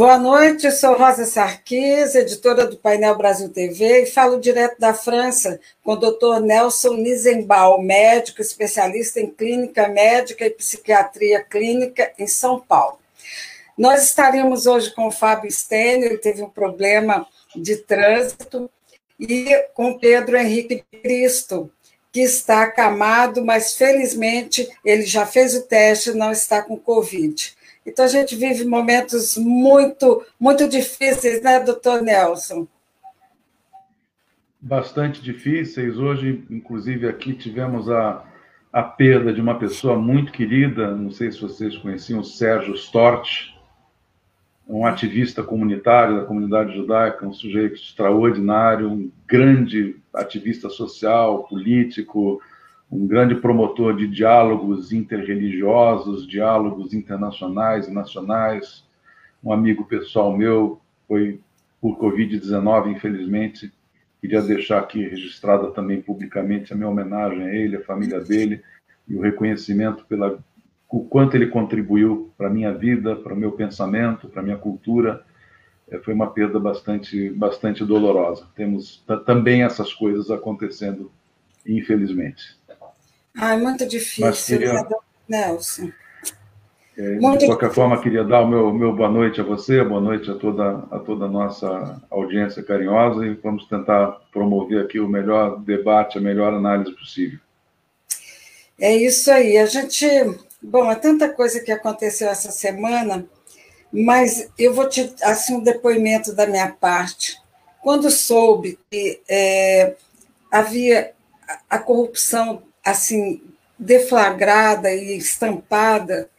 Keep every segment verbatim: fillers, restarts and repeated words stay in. Boa noite, eu sou Rosa Sarkis, editora do Painel Brasil T V, e falo direto da França com o doutor Nelson Nisenbaum, médico especialista em clínica médica e psiquiatria clínica em São Paulo. Nós estaríamos hoje com o Fábio Stenio, ele teve um problema de trânsito, e com Pedro Henrique Cristo, que está acamado, mas felizmente ele já fez o teste e não está com Covid. Então, a gente vive momentos muito, muito difíceis, né, doutor Nelson? Bastante difíceis. Hoje, inclusive, aqui tivemos a, a perda de uma pessoa muito querida, não sei se vocês conheciam, o Sérgio Stort, um ativista comunitário da comunidade judaica, um sujeito extraordinário, um grande ativista social, político, um grande promotor de diálogos interreligiosos, diálogos internacionais e nacionais, um amigo pessoal meu, foi por Covid dezenove, infelizmente. Queria deixar aqui registrada também publicamente a minha homenagem a ele, a família dele, e o reconhecimento pela, o quanto ele contribuiu para a minha vida, para o meu pensamento, para a minha cultura. É, foi uma perda bastante, bastante dolorosa. Temos também essas coisas acontecendo, infelizmente. Ah, é muito difícil, queria, Nelson. É, muito de qualquer difícil. forma, queria dar o meu, meu boa noite a você, boa noite a toda a toda a nossa audiência carinhosa, e vamos tentar promover aqui o melhor debate, a melhor análise possível. É isso aí. A gente... Bom, é tanta coisa que aconteceu essa semana, mas eu vou te... Assim, um depoimento da minha parte. Quando soube que é, havia a corrupção assim, deflagrada e estampada,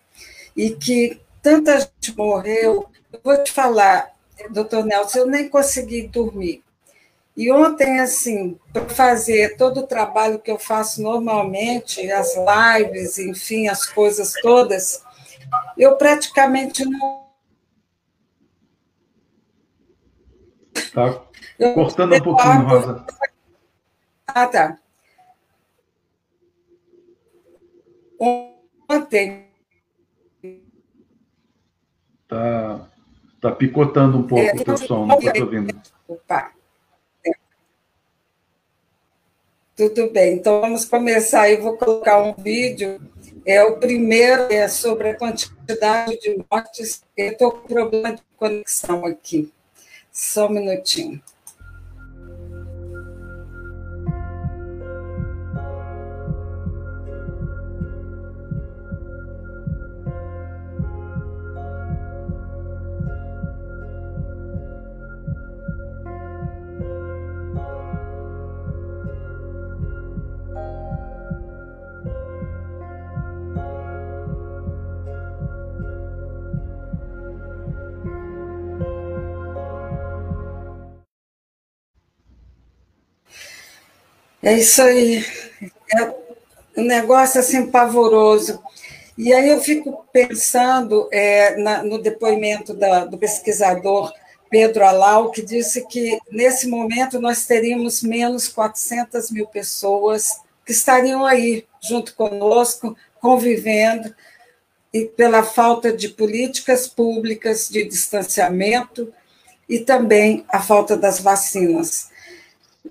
e que tanta gente morreu. Eu vou te falar, doutor Nelson, eu nem consegui dormir. E ontem, assim, para fazer todo o trabalho que eu faço normalmente, as lives, enfim, as coisas todas, eu praticamente não... Tá cortando um pouquinho, Rosa. Ah, tá. Ontem. Tá, tá picotando um pouco é, o teu som, não estou ouvindo. Opa. É. Tudo bem, então vamos começar. Eu vou colocar um vídeo. É, o primeiro é sobre a quantidade de mortes. Eu estou com problema de conexão aqui. Só um minutinho. É isso aí, é um negócio assim pavoroso. E aí eu fico pensando é, na, no depoimento da, do pesquisador Pedro Alau, que disse que nesse momento nós teríamos menos quatrocentas mil pessoas que estariam aí junto conosco, convivendo, e pela falta de políticas públicas de distanciamento e também a falta das vacinas.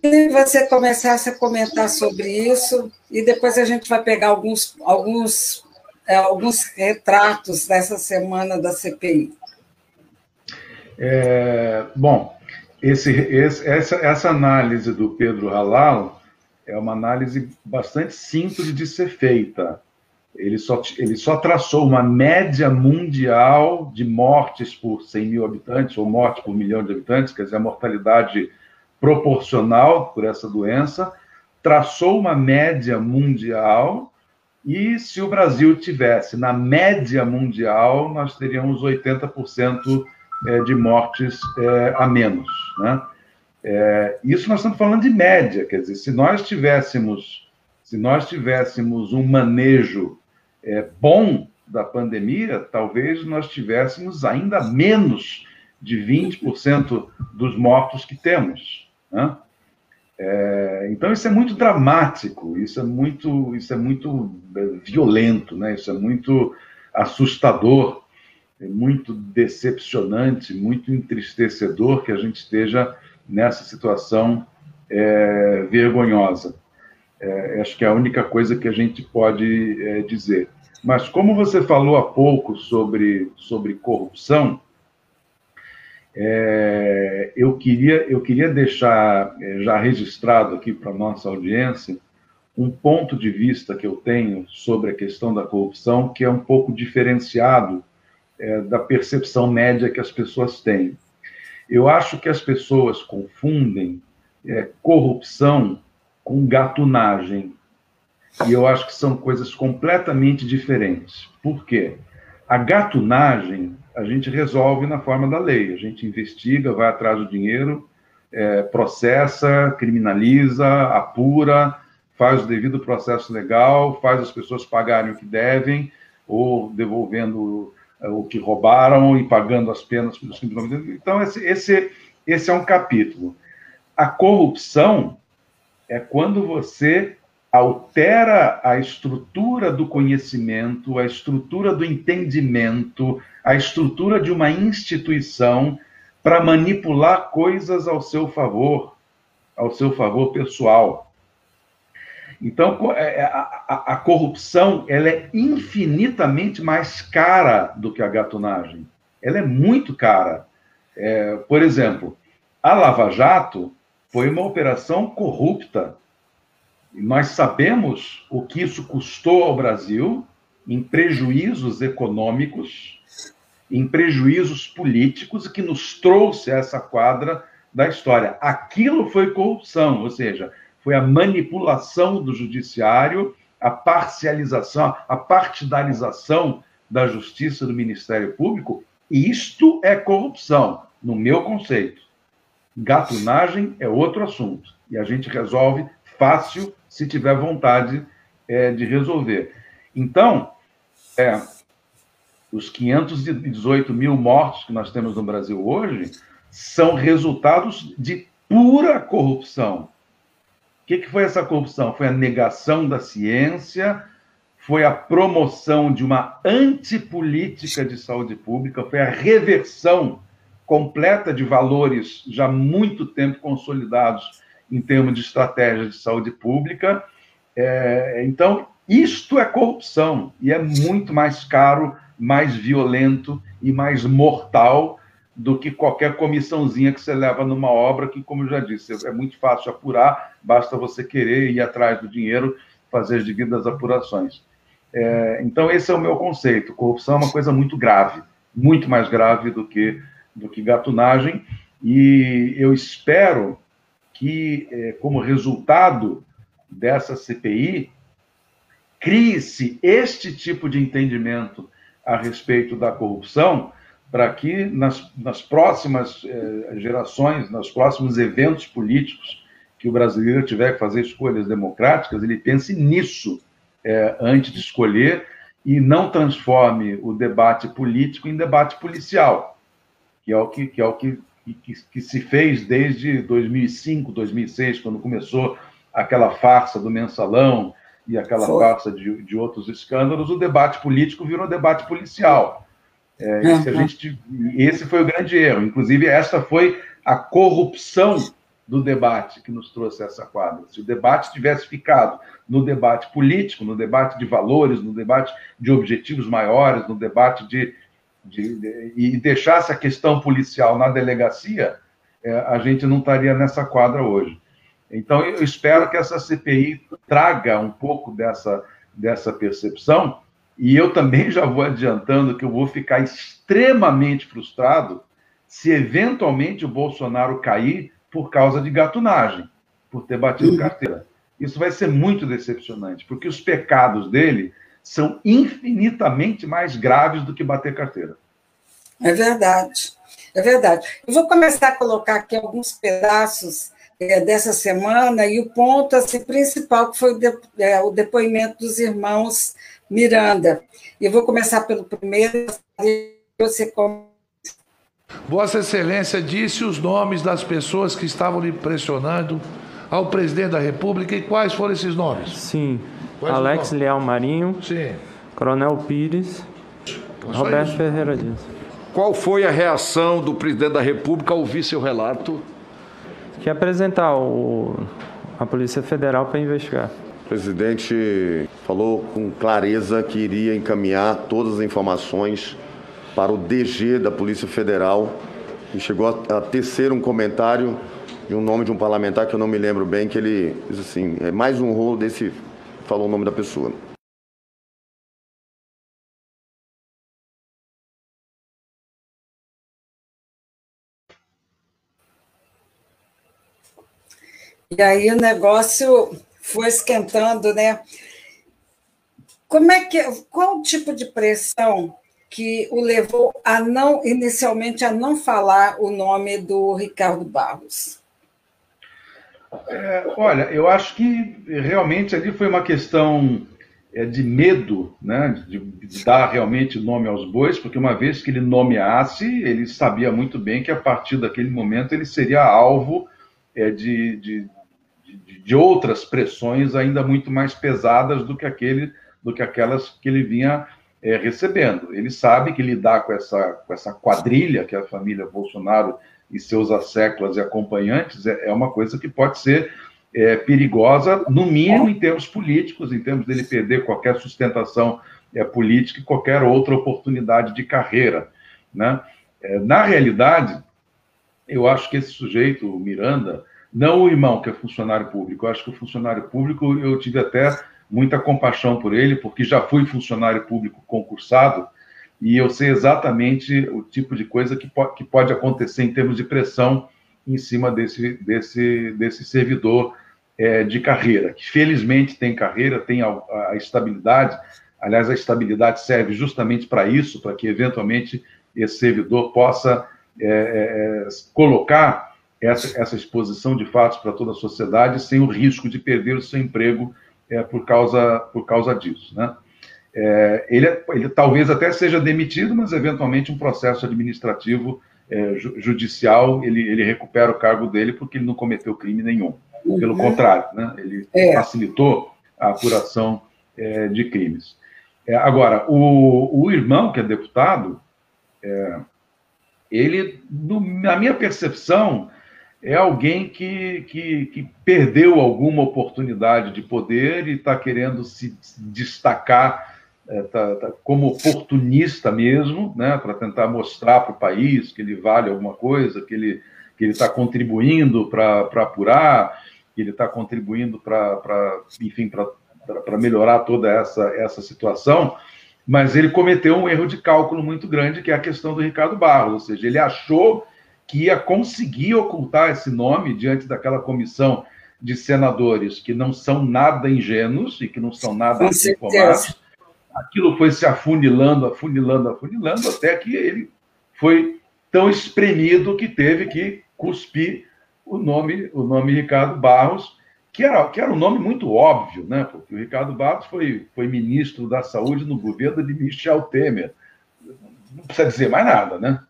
Se você começasse a comentar sobre isso, e depois a gente vai pegar alguns, alguns, é, alguns retratos dessa semana da C P I. É, bom, esse, esse, essa, essa análise do Pedro Alau é uma análise bastante simples de ser feita. Ele só, ele só traçou uma média mundial de mortes por cem mil habitantes, ou mortes por um milhão de habitantes, quer dizer, a mortalidade proporcional por essa doença, traçou uma média mundial, e se o Brasil tivesse na média mundial, nós teríamos oitenta por cento de mortes a menos, né? Isso nós estamos falando de média, quer dizer, se nós tivéssemos, se nós tivéssemos um manejo bom da pandemia, talvez nós tivéssemos ainda menos de vinte por cento dos mortos que temos, né? É, então isso é muito dramático, isso é muito, isso é muito violento, né? Isso é muito assustador. é muito decepcionante, muito entristecedor que a gente esteja nessa situação é, vergonhosa. É, acho que é a única coisa que a gente pode é, dizer. Mas como você falou há pouco sobre, sobre corrupção, é, eu queria, eu queria deixar é, já registrado aqui para a nossa audiência um ponto de vista que eu tenho sobre a questão da corrupção, que é um pouco diferenciado é, da percepção média que as pessoas têm. Eu acho que as pessoas confundem é, corrupção com gatunagem. E eu acho que são coisas completamente diferentes. Por quê? A gatunagem a gente resolve na forma da lei. A gente investiga, vai atrás do dinheiro, é, processa, criminaliza, apura, faz o devido processo legal, faz as pessoas pagarem o que devem, ou devolvendo é, o que roubaram e pagando as penas pelos crimes cometidos. Então, esse, esse, esse é um capítulo. A corrupção é quando você altera a estrutura do conhecimento, a estrutura do entendimento, a estrutura de uma instituição para manipular coisas ao seu favor, ao seu favor pessoal. Então, a, a, a corrupção, ela é infinitamente mais cara do que a gatunagem. Ela é muito cara. É, por exemplo, a Lava Jato foi uma operação corrupta. Nós sabemos o que isso custou ao Brasil em prejuízos econômicos, em prejuízos políticos, e que nos trouxe a essa quadra da história. Aquilo foi corrupção, ou seja, foi a manipulação do judiciário, a parcialização, a partidarização da justiça do Ministério Público, e isto é corrupção, no meu conceito. Gatunagem é outro assunto, e a gente resolve fácil, se tiver vontade é, de resolver. Então, é, os quinhentos e dezoito mil mortos que nós temos no Brasil hoje são resultados de pura corrupção. O que, que foi essa corrupção? Foi a negação da ciência, foi a promoção de uma antipolítica de saúde pública, foi a reversão completa de valores já há muito tempo consolidados em termos de estratégia de saúde pública. É, então, isto é corrupção, e é muito mais caro, mais violento e mais mortal do que qualquer comissãozinha que você leva numa obra, que, como eu já disse, é muito fácil apurar, basta você querer ir atrás do dinheiro, fazer as devidas apurações. É, então, esse é o meu conceito. Corrupção é uma coisa muito grave, muito mais grave do que, do que gatunagem, e eu espero que, como resultado dessa C P I, crie-se este tipo de entendimento a respeito da corrupção, para que nas, nas próximas eh, gerações, nos próximos eventos políticos que o brasileiro tiver que fazer escolhas democráticas, ele pense nisso eh, antes de escolher, e não transforme o debate político em debate policial, que é o que... que, é o que Que, que se fez desde dois mil e cinco, dois mil e seis, quando começou aquela farsa do Mensalão e aquela Foi. farsa de, de outros escândalos. O debate político virou debate policial. É, esse, a gente, esse foi o grande erro. Inclusive, essa foi a corrupção do debate que nos trouxe essa quadra. Se o debate tivesse ficado no debate político, no debate de valores, no debate de objetivos maiores, no debate de... De, de, e deixasse a questão policial na delegacia, é, a gente não estaria nessa quadra hoje. Então, eu espero que essa C P I traga um pouco dessa, dessa percepção, e eu também já vou adiantando que eu vou ficar extremamente frustrado se, eventualmente, o Bolsonaro cair por causa de gatunagem, por ter batido carteira. Isso vai ser muito decepcionante, porque os pecados dele são infinitamente mais graves do que bater carteira. É verdade, é verdade. Eu vou começar a colocar aqui alguns pedaços é, dessa semana, e o ponto assim, principal, que foi o, de, é, o depoimento dos irmãos Miranda. Eu vou começar pelo primeiro. Você... Vossa Excelência disse os nomes das pessoas que estavam lhe pressionando ao presidente da República, e quais foram esses nomes? Sim. Quais Alex Leal Marinho, sim. Coronel Pires, Roberto Ferreira Dias. Qual foi a reação do presidente da República ao ouvir seu relato? Que apresentar o, a Polícia Federal para investigar. O presidente falou com clareza que iria encaminhar todas as informações para o D G da Polícia Federal e chegou a, a tecer um comentário de um nome de um parlamentar que eu não me lembro bem, que ele disse assim, é mais um rolo desse, falou o nome da pessoa. E aí o negócio foi esquentando, né? Como é que, qual o tipo de pressão que o levou a não, inicialmente, a não falar o nome do Ricardo Barros? É, olha, eu acho que realmente ali foi uma questão é, de medo, né? De, de dar realmente nome aos bois, porque uma vez que ele nomeasse, ele sabia muito bem que a partir daquele momento ele seria alvo é, de, de de outras pressões ainda muito mais pesadas do que, aquele, do que aquelas que ele vinha é, recebendo. Ele sabe que lidar com essa, com essa quadrilha que é a família Bolsonaro e seus asseclas e acompanhantes é, é uma coisa que pode ser é, perigosa, no mínimo em termos políticos, em termos dele perder qualquer sustentação é, política e qualquer outra oportunidade de carreira, né? É, na realidade, eu acho que esse sujeito, o Miranda, não o irmão, que é funcionário público. Eu acho que o funcionário público, eu tive até muita compaixão por ele, porque já fui funcionário público concursado, e eu sei exatamente o tipo de coisa que pode, que pode acontecer em termos de pressão em cima desse, desse, desse servidor é, de carreira, que felizmente tem carreira, tem a, a estabilidade. Aliás, a estabilidade serve justamente para isso, para que, eventualmente, esse servidor possa é, é, colocar Essa, essa exposição de fatos para toda a sociedade, sem o risco de perder o seu emprego é, por, causa, por causa disso, né? É, ele, ele talvez até seja demitido, mas eventualmente um processo administrativo é, judicial, ele, ele recupera o cargo dele porque ele não cometeu crime nenhum. Pelo uhum. contrário, né? Ele é. facilitou a apuração é, de crimes. É, agora, o, o irmão, que é deputado, é, ele, no, na minha percepção, é alguém que, que, que perdeu alguma oportunidade de poder e está querendo se destacar é, tá, tá, como oportunista mesmo, né, para tentar mostrar para o país que ele vale alguma coisa, que ele que ele está contribuindo para apurar, que ele está contribuindo para, enfim, para melhorar toda essa, essa situação. Mas ele cometeu um erro de cálculo muito grande, que é a questão do Ricardo Barros, ou seja, ele achou que ia conseguir ocultar esse nome diante daquela comissão de senadores que não são nada ingênuos e que não são nada informados. Aquilo foi se afunilando, afunilando, afunilando, até que ele foi tão espremido que teve que cuspir o nome, o nome Ricardo Barros, que era, que era um nome muito óbvio, né? Porque o Ricardo Barros foi, foi ministro da Saúde no governo de Michel Temer. Não precisa dizer mais nada, né?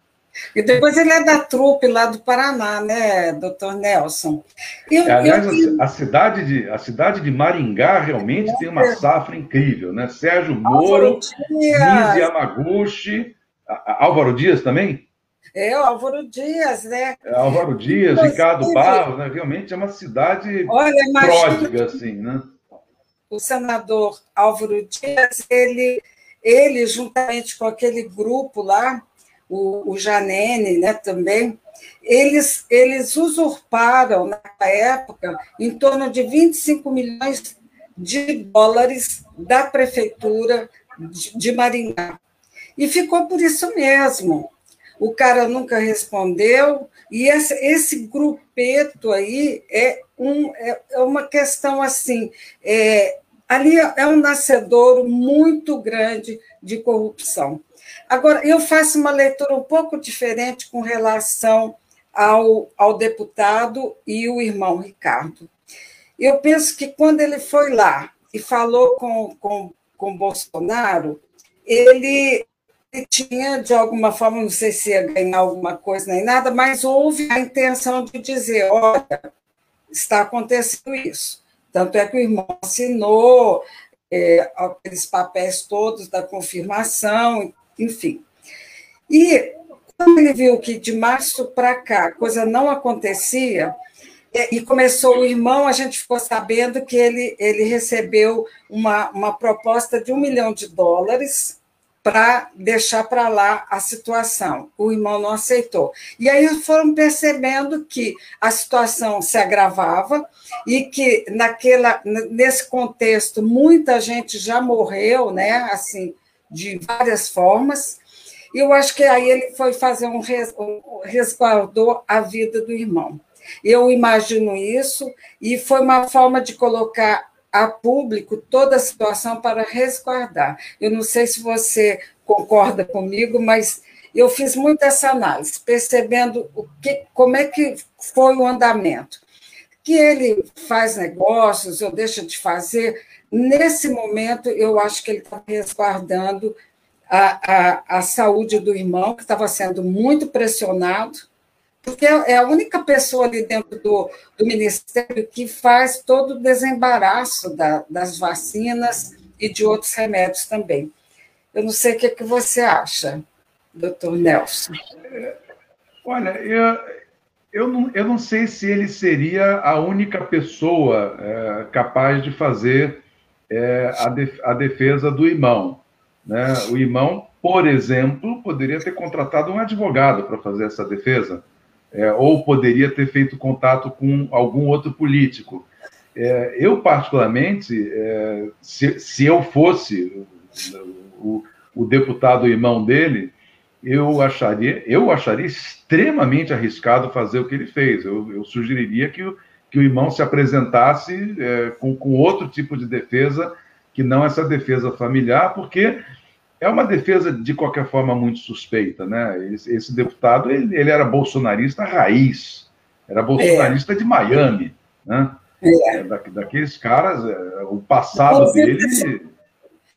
E depois ele é da trupe lá do Paraná, né, doutor Nelson? Eu, Aliás, eu... A, cidade de, a cidade de Maringá realmente tem uma safra incrível, né? Sérgio Moro, Lise Amaguchi, Álvaro Dias também? É, Álvaro Dias, né? É, Álvaro Dias, inclusive, Ricardo Barros, né? Realmente é uma cidade olha, pródiga, assim, né? O senador Álvaro Dias, ele, ele juntamente com aquele grupo lá, o, o Janene, né, também, eles, eles usurparam, na época, em torno de vinte e cinco milhões de dólares da prefeitura de, de Maringá. E ficou por isso mesmo. O cara nunca respondeu, e esse, esse grupeto aí é, um, é, é uma questão assim, é, ali é um nascedouro muito grande de corrupção. Agora, eu faço uma leitura um pouco diferente com relação ao, ao deputado e o irmão Ricardo. Eu penso que quando ele foi lá e falou com, com, com Bolsonaro, ele, ele tinha, de alguma forma, não sei se ia ganhar alguma coisa nem nada, mas houve a intenção de dizer, olha, está acontecendo isso. Tanto é que o irmão assinou é, aqueles papéis todos da confirmação. Enfim, e Quando ele viu que de março para cá a coisa não acontecia, e começou o irmão, a gente ficou sabendo que ele, ele recebeu uma, uma proposta de um milhão de dólares para deixar para lá a situação. O irmão não aceitou. E aí foram percebendo que a situação se agravava e que naquela, nesse contexto muita gente já morreu, né, assim, de várias formas. E eu acho que aí ele foi fazer um res, um, resguardou a vida do irmão. Eu imagino isso, e foi uma forma de colocar a público toda a situação para resguardar. Eu não sei se você concorda comigo, mas eu fiz muito essa análise, percebendo o que, como é que foi o andamento. Que ele faz negócios ou deixa de fazer, nesse momento eu acho que ele está resguardando a, a, a saúde do irmão, que estava sendo muito pressionado, porque é a única pessoa ali dentro do, do Ministério que faz todo o desembaraço da, das vacinas e de outros remédios também. Eu não sei o que, é que você acha, doutor Nelson. Olha, eu, eu, não, eu não sei se ele seria a única pessoa é, capaz de fazer é, a, def, a defesa do irmão, né? O irmão, por exemplo, poderia ter contratado um advogado para fazer essa defesa. É, ou poderia ter feito contato com algum outro político. É, eu, particularmente, é, se, se eu fosse o, o deputado irmão dele, eu acharia, eu acharia extremamente arriscado fazer o que ele fez. Eu, eu sugeriria que o, que o irmão se apresentasse é, com, com outro tipo de defesa, que não essa defesa familiar, porque é uma defesa, de qualquer forma, muito suspeita, né? Esse, esse deputado, ele, ele era bolsonarista raiz, era bolsonarista é. de Miami, né? É. Da, daqueles caras, o passado inclusive, dele...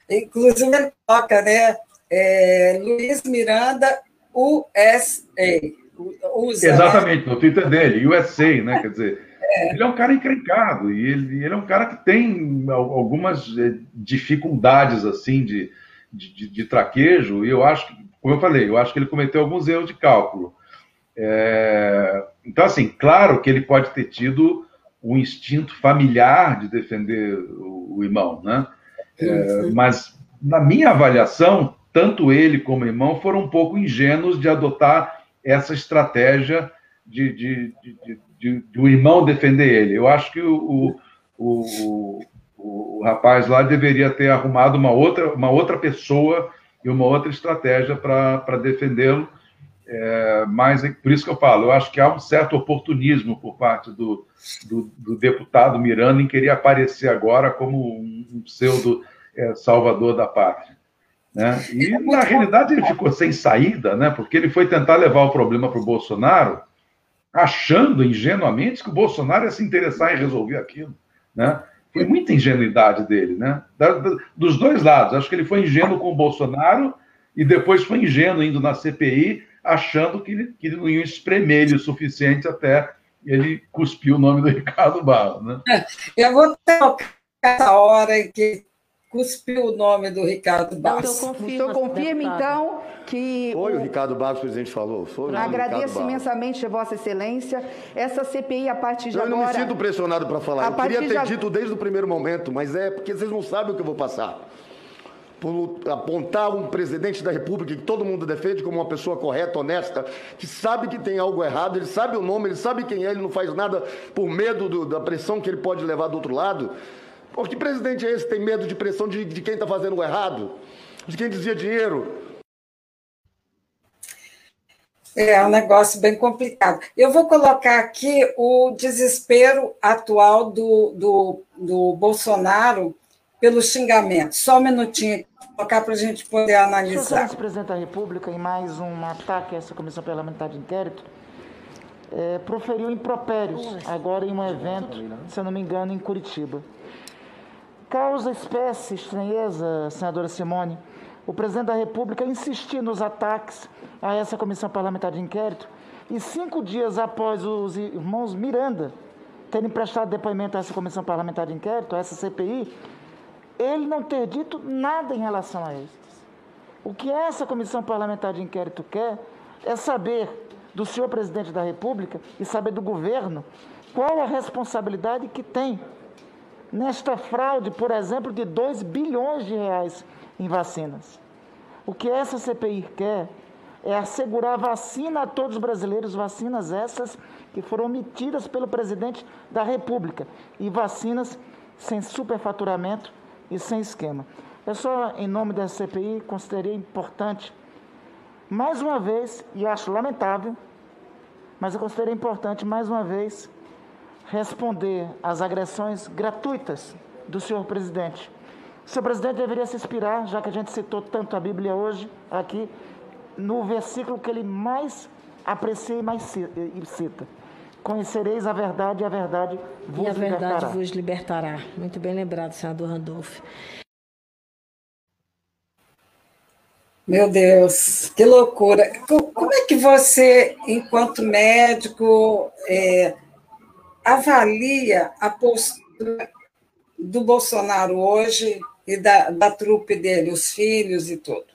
Inclusive, ele toca, né? É, Luiz Miranda, U S A. Usa, exatamente, né? No Twitter dele, U S A, né? Quer dizer, é. ele é um cara encrencado, e ele, ele é um cara que tem algumas dificuldades, assim, de... De, de, de traquejo, e eu acho, como eu falei, eu acho que ele cometeu alguns erros de cálculo. É, então, assim, claro que ele pode ter tido um instinto familiar de defender o, o irmão, né? É, mas, na minha avaliação, tanto ele como o irmão foram um pouco ingênuos de adotar essa estratégia de, de, de, de, de, de o irmão defender ele. Eu acho que o... o, o O rapaz lá deveria ter arrumado uma outra, uma outra pessoa e uma outra estratégia para defendê-lo. É, mas, por isso que eu falo, eu acho que há um certo oportunismo por parte do, do, do deputado Miranda em querer aparecer agora como um, um pseudo é, salvador da pátria, né? E, na realidade, ele ficou sem saída, né? Porque ele foi tentar levar o problema para o Bolsonaro, achando ingenuamente que o Bolsonaro ia se interessar em resolver aquilo, né? Foi muita ingenuidade dele, né? Da, da, dos dois lados. Acho que ele foi ingênuo com o Bolsonaro e depois foi ingênuo indo na C P I, achando que ele, que ele não ia espremer ele o suficiente até ele cuspir o nome do Ricardo Barros, né? Eu vou tocar essa hora em que cuspiu o nome do Ricardo Barros. Então, confirma, confirma então, que... Foi o, o Ricardo Barros que o presidente falou. Foi agradeço imensamente a Vossa Excelência. Essa C P I, a partir de eu agora... Eu não me sinto pressionado para falar. Eu queria ter de... dito desde o primeiro momento, mas é porque vocês não sabem o que eu vou passar. Por apontar um presidente da República que todo mundo defende como uma pessoa correta, honesta, que sabe que tem algo errado, ele sabe o nome, ele sabe quem é, ele não faz nada por medo do, da pressão que ele pode levar do outro lado... Pô, que presidente é esse que tem medo de pressão de, de quem está fazendo o errado? De quem dizia dinheiro? É um negócio bem complicado. Eu vou colocar aqui o desespero atual do, do, do Bolsonaro pelo xingamento. Só um minutinho, colocar para a gente poder analisar. O presidente da República, em mais um ataque a essa Comissão Parlamentar de Inquérito, é, proferiu impropérios, agora em um evento, se eu não me engano, em Curitiba. Causa espécie estranheza, senadora Simone, o presidente da República insistir nos ataques a essa comissão parlamentar de inquérito e cinco dias após os irmãos Miranda terem prestado depoimento a essa comissão parlamentar de inquérito, a essa C P I, ele não ter dito nada em relação a eles. O que essa comissão parlamentar de inquérito quer é saber do senhor presidente da República e saber do governo qual a responsabilidade que tem nesta fraude, por exemplo, de dois bilhões de reais em vacinas. O que essa C P I quer é assegurar vacina a todos os brasileiros, vacinas essas que foram omitidas pelo presidente da República, e vacinas sem superfaturamento e sem esquema. Eu só, em nome da C P I, considerei importante, mais uma vez, e acho lamentável, mas eu considerei importante, mais uma vez, responder às agressões gratuitas do senhor presidente. O senhor presidente deveria se inspirar, já que a gente citou tanto a Bíblia hoje, aqui, no versículo que ele mais aprecia e mais cita. Conhecereis a verdade e a verdade vos libertará. E a verdade libertará. vos libertará. Muito bem lembrado, senador Randolfo. Meu Deus, que loucura. Como é que você, enquanto médico, é, avalia a postura do Bolsonaro hoje e da, da trupe dele, os filhos e tudo?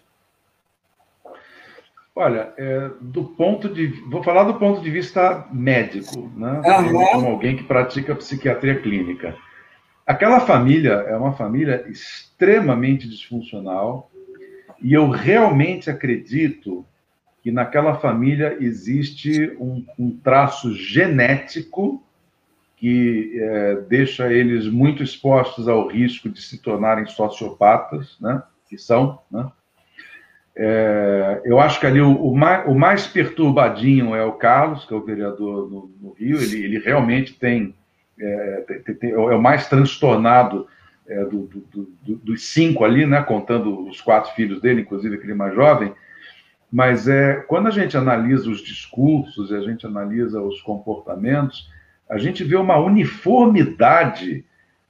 Olha, é, do ponto de... Vou falar do ponto de vista médico, né? Uhum. Como alguém que pratica psiquiatria clínica. Aquela família é uma família extremamente disfuncional, e eu realmente acredito que naquela família existe um, um traço genético que é, deixa eles muito expostos ao risco de se tornarem sociopatas, né? Que são, né? É, eu acho que ali o, o, mais, o mais perturbadinho é o Carlos, que é o vereador no, no Rio. Ele, ele realmente tem, é, tem, tem... é o mais transtornado... É, do, do, do, dos cinco ali, né, contando os quatro filhos dele, inclusive aquele mais jovem. Mas é, quando a gente analisa os discursos e a gente analisa os comportamentos, a gente vê uma uniformidade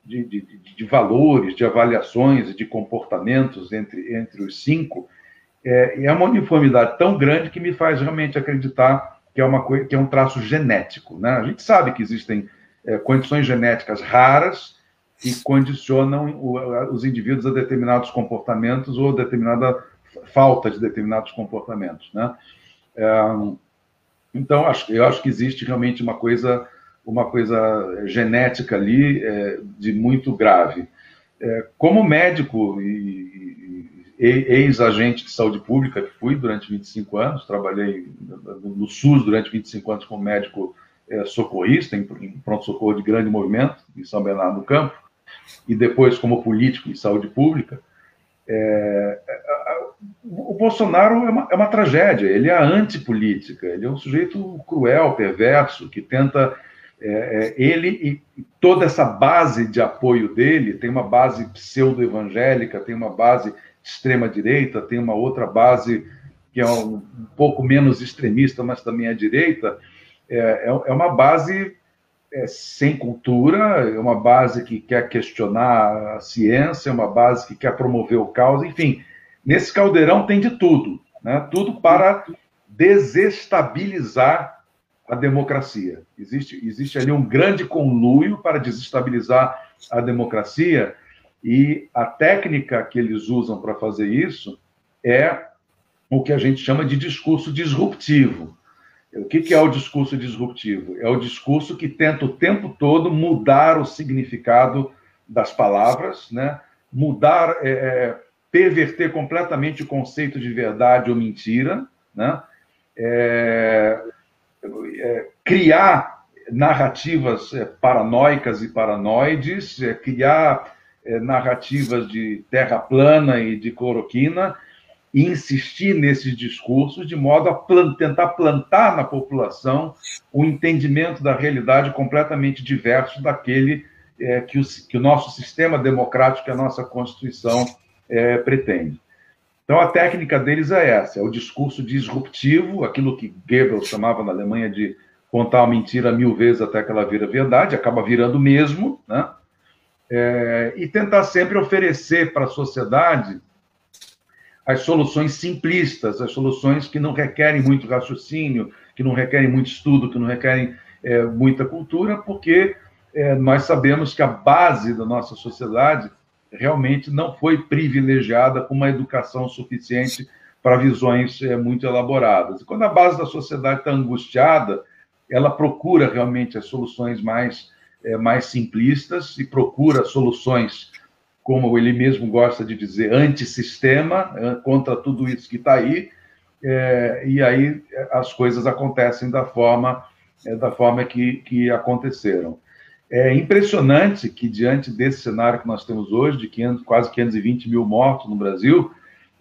de, de, de, de valores, de avaliações e de comportamentos entre, entre os cinco. É, é uma uniformidade tão grande que me faz realmente acreditar que é, uma coisa, que é um traço genético, né? A gente sabe que existem é, condições genéticas raras que condicionam os indivíduos a determinados comportamentos ou determinada falta de determinados comportamentos, né? Então, eu acho que existe realmente uma coisa, uma coisa genética ali de muito grave. Como médico e ex-agente de saúde pública, que fui durante vinte e cinco anos, trabalhei no SUS durante vinte e cinco anos como médico socorrista, em pronto-socorro de grande movimento, em São Bernardo do Campo, e depois como político em saúde pública, é, o Bolsonaro é uma, é uma tragédia, ele é a antipolítica, ele é um sujeito cruel, perverso, que tenta, é, ele e toda essa base de apoio dele, tem uma base pseudo-evangélica, tem uma base extrema-direita, tem uma outra base que é um, um pouco menos extremista, mas também é direita. É, é uma base é, sem cultura, é uma base que quer questionar a ciência, é uma base que quer promover o caos, enfim, nesse caldeirão tem de tudo, né? Tudo para desestabilizar a democracia. Existe, existe ali um grande conluio para desestabilizar a democracia, e a técnica que eles usam para fazer isso é o que a gente chama de discurso disruptivo. O que é o discurso disruptivo? É o discurso que tenta o tempo todo mudar o significado das palavras, né? Mudar, é, é, perverter completamente o conceito de verdade ou mentira, né? É, é, criar narrativas é, paranoicas e paranoides, é, criar é, narrativas de terra plana e de cloroquina, e insistir nesses discursos de modo a plan- tentar plantar na população um entendimento da realidade completamente diverso daquele é, que, o, que o nosso sistema democrático, a nossa Constituição é, pretende. Então, a técnica deles é essa, é o discurso disruptivo, aquilo que Goebbels chamava na Alemanha de contar uma mentira mil vezes até que ela vira verdade, acaba virando mesmo, né? É, e tentar sempre oferecer para a sociedade as soluções simplistas, as soluções que não requerem muito raciocínio, que não requerem muito estudo, que não requerem é, muita cultura, porque é, nós sabemos que a base da nossa sociedade realmente não foi privilegiada com uma educação suficiente para visões é, muito elaboradas. E quando a base da sociedade está angustiada, ela procura realmente as soluções mais, é, mais simplistas e procura soluções, como ele mesmo gosta de dizer, antissistema, contra tudo isso que está aí, é, e aí as coisas acontecem da forma, é, da forma que, que aconteceram. É impressionante que, diante desse cenário que nós temos hoje, de quinhentos, quase quinhentos e vinte mil mortos no Brasil,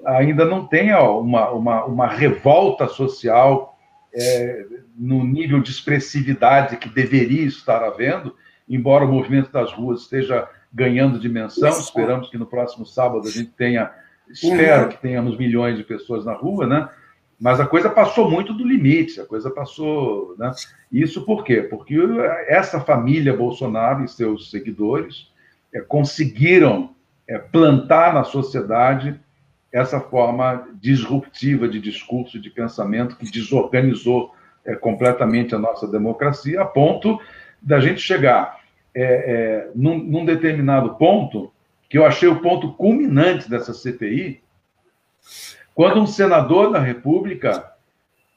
ainda não tenha uma, uma, uma revolta social é, no nível de expressividade que deveria estar havendo, embora o movimento das ruas esteja ganhando dimensão. Isso. Esperamos que no próximo sábado a gente tenha, espero uhum. que tenhamos milhões de pessoas na rua, né? Mas a coisa passou muito do limite, a coisa passou... Né? Isso por quê? Porque essa família Bolsonaro e seus seguidores é, conseguiram é, plantar na sociedade essa forma disruptiva de discurso e de pensamento que desorganizou é, completamente a nossa democracia, a ponto da gente chegar é, é, num, num determinado ponto, que eu achei o ponto culminante dessa C P I... Quando um senador da República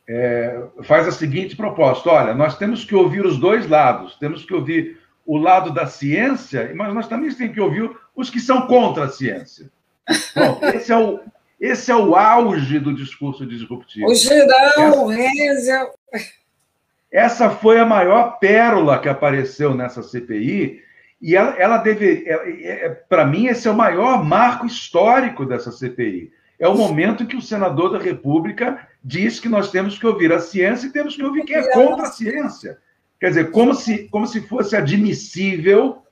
é, faz a seguinte proposta: olha, nós temos que ouvir os dois lados, temos que ouvir o lado da ciência, mas nós também temos que ouvir os que são contra a ciência. Bom, esse, é o, esse é o auge do discurso disruptivo. O Girão, o Rezel... Essa foi a maior pérola que apareceu nessa C P I, e ela, ela deve... É, é, para mim, esse é o maior marco histórico dessa C P I. É o momento que o senador da República diz que nós temos que ouvir a ciência e temos que ouvir quem é contra a ciência. Quer dizer, como se, como se fosse admissível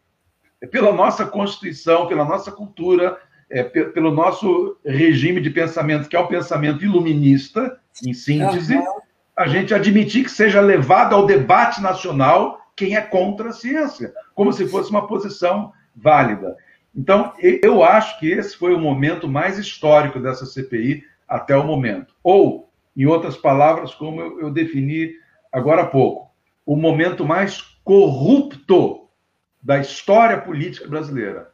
pela nossa Constituição, pela nossa cultura, é, pelo nosso regime de pensamento, que é um pensamento iluminista, em síntese, uhum. a gente admitir que seja levado ao debate nacional quem é contra a ciência, como se fosse uma posição válida. Então, eu acho que esse foi o momento mais histórico dessa C P I até o momento. Ou, em outras palavras, como eu, eu defini agora há pouco, o momento mais corrupto da história política brasileira.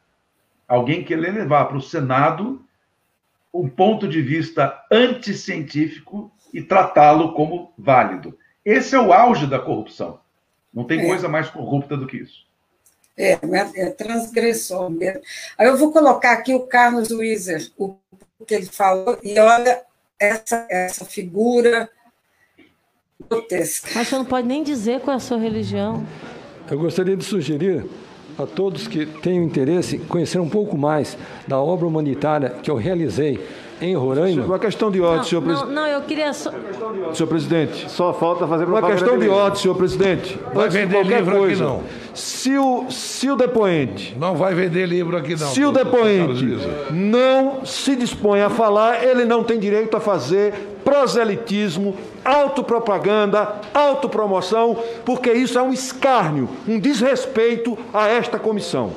Alguém querer levar para o Senado um ponto de vista anticientífico e tratá-lo como válido. Esse é o auge da corrupção. Não tem coisa mais corrupta do que isso. É, é transgressor mesmo. Aí eu vou colocar aqui o Carlos Wizard, o que ele falou, e olha essa, essa figura grotesca. Mas você não pode nem dizer qual é a sua religião. Eu gostaria de sugerir a todos que tenham interesse conhecer um pouco mais da obra humanitária que eu realizei em Roraima. Uma questão de ordem, senhor presidente. Não, eu queria só... Senhor presidente. Só falta fazer propaganda. Uma questão de ordem, senhor presidente. Não vai vender livro aqui, não. Se o, se o depoente... Não vai vender livro aqui, não. Se o depoente não se dispõe a falar, ele não tem direito a fazer proselitismo, autopropaganda, autopromoção, porque isso é um escárnio, um desrespeito a esta comissão.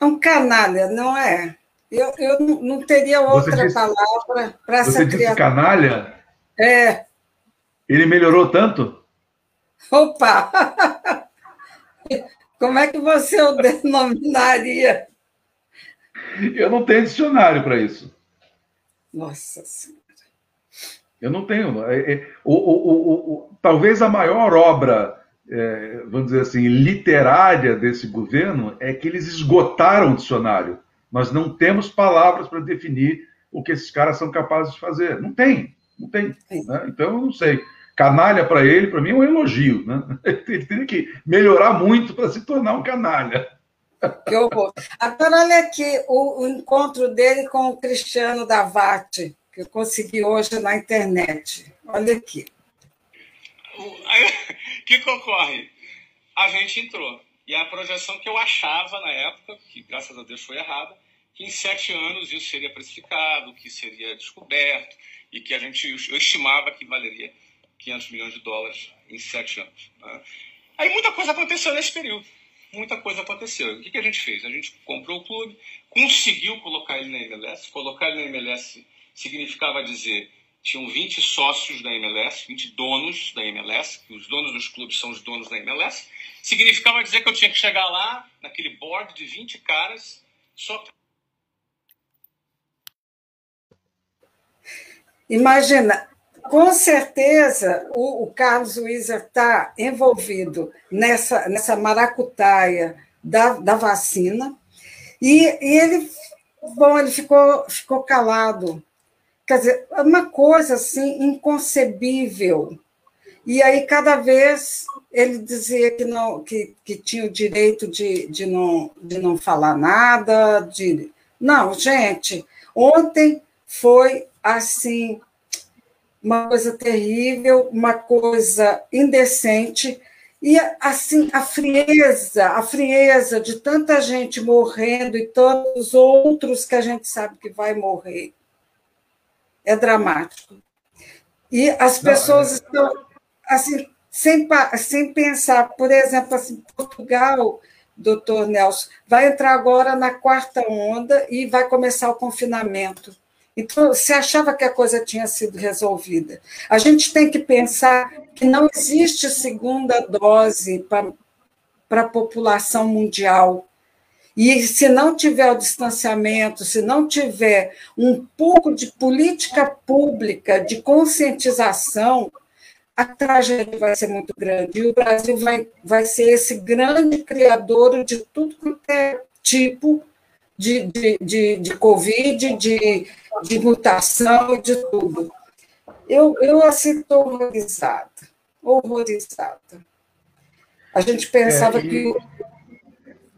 É um canalha, não é? Eu, eu não teria outra disse, palavra para essa criatura. Você disse canalha? É. Ele melhorou tanto? Opa! Como é que você o denominaria? Eu não tenho dicionário para isso. Nossa Senhora! Eu não tenho. É, é, o, o, o, o, talvez a maior obra... É, vamos dizer assim, literária desse governo, é que eles esgotaram o dicionário. Nós não temos palavras para definir o que esses caras são capazes de fazer. Não tem, não tem. Né? Então, eu não sei. Canalha para ele, para mim, é um elogio. Né? Ele tem que melhorar muito para se tornar um canalha. Que horror. Agora, olha aqui o, o encontro dele com o Cristiano Davati, que eu consegui hoje na internet. Olha aqui. O que, que ocorre? A gente entrou. E a projeção que eu achava na época, que graças a Deus foi errada, que em sete anos isso seria precificado, que seria descoberto, e que a gente, eu estimava que valeria quinhentos milhões de dólares em sete anos. Né? Aí muita coisa aconteceu nesse período. Muita coisa aconteceu. O que, que a gente fez? A gente comprou o clube, conseguiu colocar ele na M L S. Colocar ele na M L S significava dizer... Tinham vinte sócios da M L S, vinte donos da M L S, que os donos dos clubes são os donos da M L S. Significava dizer que eu tinha que chegar lá, naquele board de vinte caras, só Imagina, com certeza o, o Carlos Wizard está envolvido nessa, nessa maracutaia da, da vacina, e, e ele, bom, ele ficou, ficou calado. Quer dizer, é uma coisa assim inconcebível. E aí, cada vez, ele dizia que, não, que, que tinha o direito de, de, não, de não falar nada. De... Não, gente, ontem foi assim, uma coisa terrível, uma coisa indecente, e assim, a frieza, a frieza de tanta gente morrendo e tantos outros que a gente sabe que vai morrer. É dramático. E as pessoas estão assim, sem, sem pensar. Por exemplo, assim, Portugal, doutor Nelson, vai entrar agora na quarta onda e vai começar o confinamento. Então, se achava que a coisa tinha sido resolvida. A gente tem que pensar que não existe segunda dose para a população mundial. E se não tiver o distanciamento, se não tiver um pouco de política pública, de conscientização, a tragédia vai ser muito grande. E o Brasil vai, vai ser esse grande criador de tudo quanto é tipo de, de, de, de Covid, de, de mutação, de tudo. Eu, eu assim, estou horrorizada, horrorizada. A gente pensava é, e, que,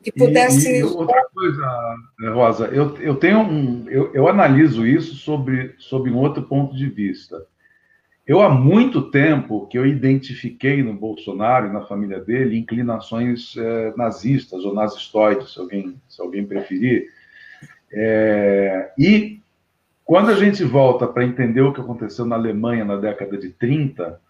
que pudesse... E, e outra coisa, Rosa, eu, eu, tenho um, eu, eu analiso isso sobre, sobre um outro ponto de vista. Eu, há muito tempo, que eu identifiquei no Bolsonaro e na família dele inclinações eh, nazistas ou nazistoides, se alguém, se alguém preferir. É, e quando a gente volta para entender o que aconteceu na Alemanha na década de trinta,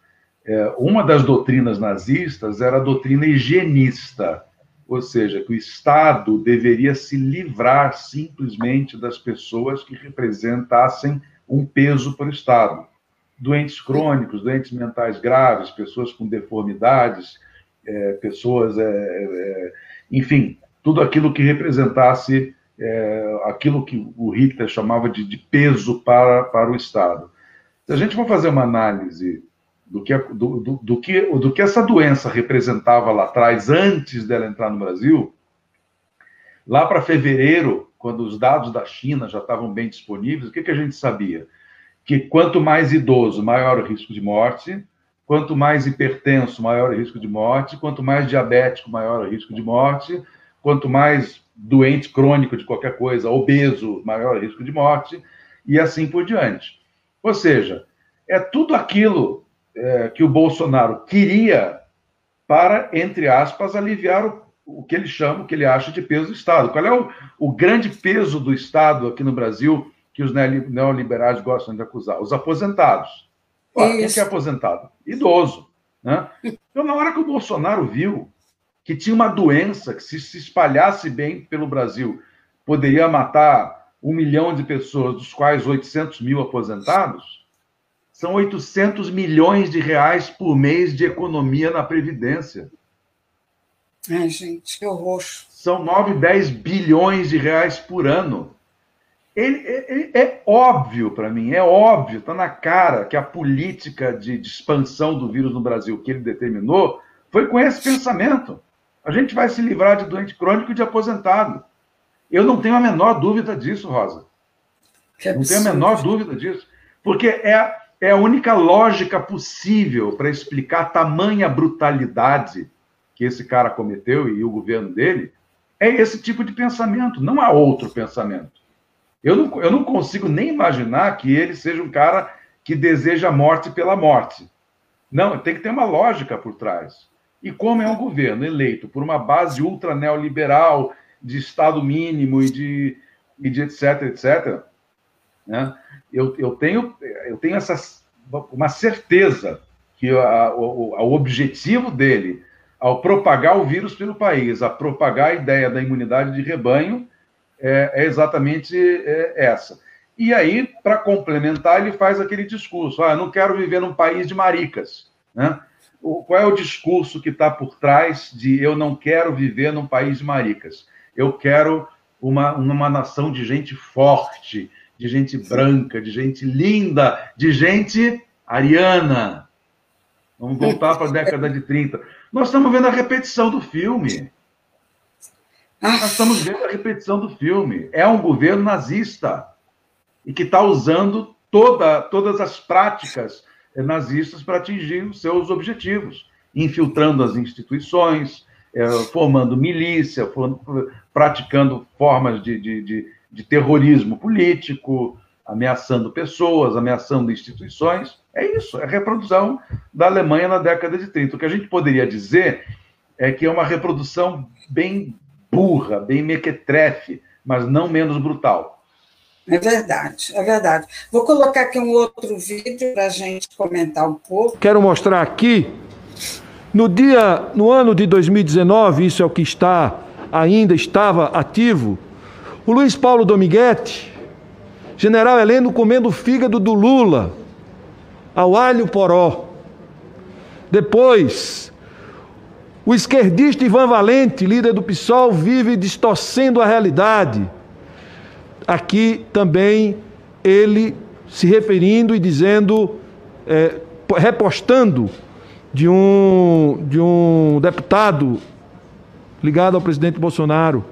é, uma das doutrinas nazistas era a doutrina higienista, ou seja, que o Estado deveria se livrar simplesmente das pessoas que representassem um peso para o Estado. Doentes crônicos, doentes mentais graves, pessoas com deformidades, é, pessoas... É, é, enfim, tudo aquilo que representasse é, aquilo que o Hitler chamava de, de peso para, para o Estado. Se a gente for fazer uma análise do que, do, do, do, que, do que essa doença representava lá atrás, antes dela entrar no Brasil, lá para fevereiro, quando os dados da China já estavam bem disponíveis, o que, que a gente sabia? Que quanto mais idoso, maior o risco de morte, quanto mais hipertenso, maior o risco de morte, quanto mais diabético, maior o risco de morte, quanto mais doente crônico de qualquer coisa, obeso, maior o risco de morte, e assim por diante. Ou seja, é tudo aquilo é, que o Bolsonaro queria para, entre aspas, aliviar o, o que ele chama, o que ele acha de peso do Estado. Qual é o, o grande peso do Estado aqui no Brasil, que os neoliberais gostam de acusar? Os aposentados. Olha, quem que é aposentado? Idoso. Né? Então, na hora que o Bolsonaro viu que tinha uma doença que, se se espalhasse bem pelo Brasil, poderia matar um milhão de pessoas, dos quais oitocentos mil aposentados, são oitocentos milhões de reais por mês de economia na Previdência. Ai, gente, que horror. São nove, dez bilhões de reais por ano. Ele, ele, é óbvio para mim, é óbvio, está na cara que a política de, de expansão do vírus no Brasil que ele determinou foi com esse pensamento. A gente vai se livrar de doente crônico e de aposentado. Eu não tenho a menor dúvida disso, Rosa. Não tenho a menor dúvida disso. Porque é, é a única lógica possível para explicar a tamanha brutalidade que esse cara cometeu e o governo dele é esse tipo de pensamento, não há outro pensamento. Eu não, eu não consigo nem imaginar que ele seja um cara que deseja a morte pela morte. Não, tem que ter uma lógica por trás. E como é um governo eleito por uma base ultra neoliberal, de Estado mínimo e de, e de etc, etcétera, né? eu, eu tenho, eu tenho essa, uma certeza que a, a, o objetivo dele, ao propagar o vírus pelo país, a propagar a ideia da imunidade de rebanho, é exatamente essa. E aí, para complementar, ele faz aquele discurso, ah, eu não quero viver num país de maricas. Né? O, qual é o discurso que está por trás de eu não quero viver num país de maricas? Eu quero uma, uma nação de gente forte, de gente branca, de gente linda, de gente ariana. Vamos voltar para a década de trinta. Nós estamos vendo a repetição do filme. Nós estamos vendo a repetição do filme. É um governo nazista e que está usando toda, todas as práticas nazistas para atingir os seus objetivos, infiltrando as instituições, formando milícia, praticando formas de, de, de, de terrorismo político, ameaçando pessoas, ameaçando instituições. É isso, é a reprodução da Alemanha na década de trinta. O que a gente poderia dizer é que é uma reprodução bem burra, bem mequetrefe, mas não menos brutal. É verdade, é verdade. Vou colocar aqui um outro vídeo para a gente comentar um pouco. Quero mostrar aqui, no, dia, no ano de dois mil e dezenove, isso é o que está, ainda estava ativo, o Luiz Paulo Dominguete, General Heleno comendo o fígado do Lula, ao alho poró. Depois, o esquerdista Ivan Valente, líder do P SOL, vive distorcendo a realidade. Aqui também ele se referindo e dizendo, é, repostando de um, de um deputado ligado ao presidente Bolsonaro.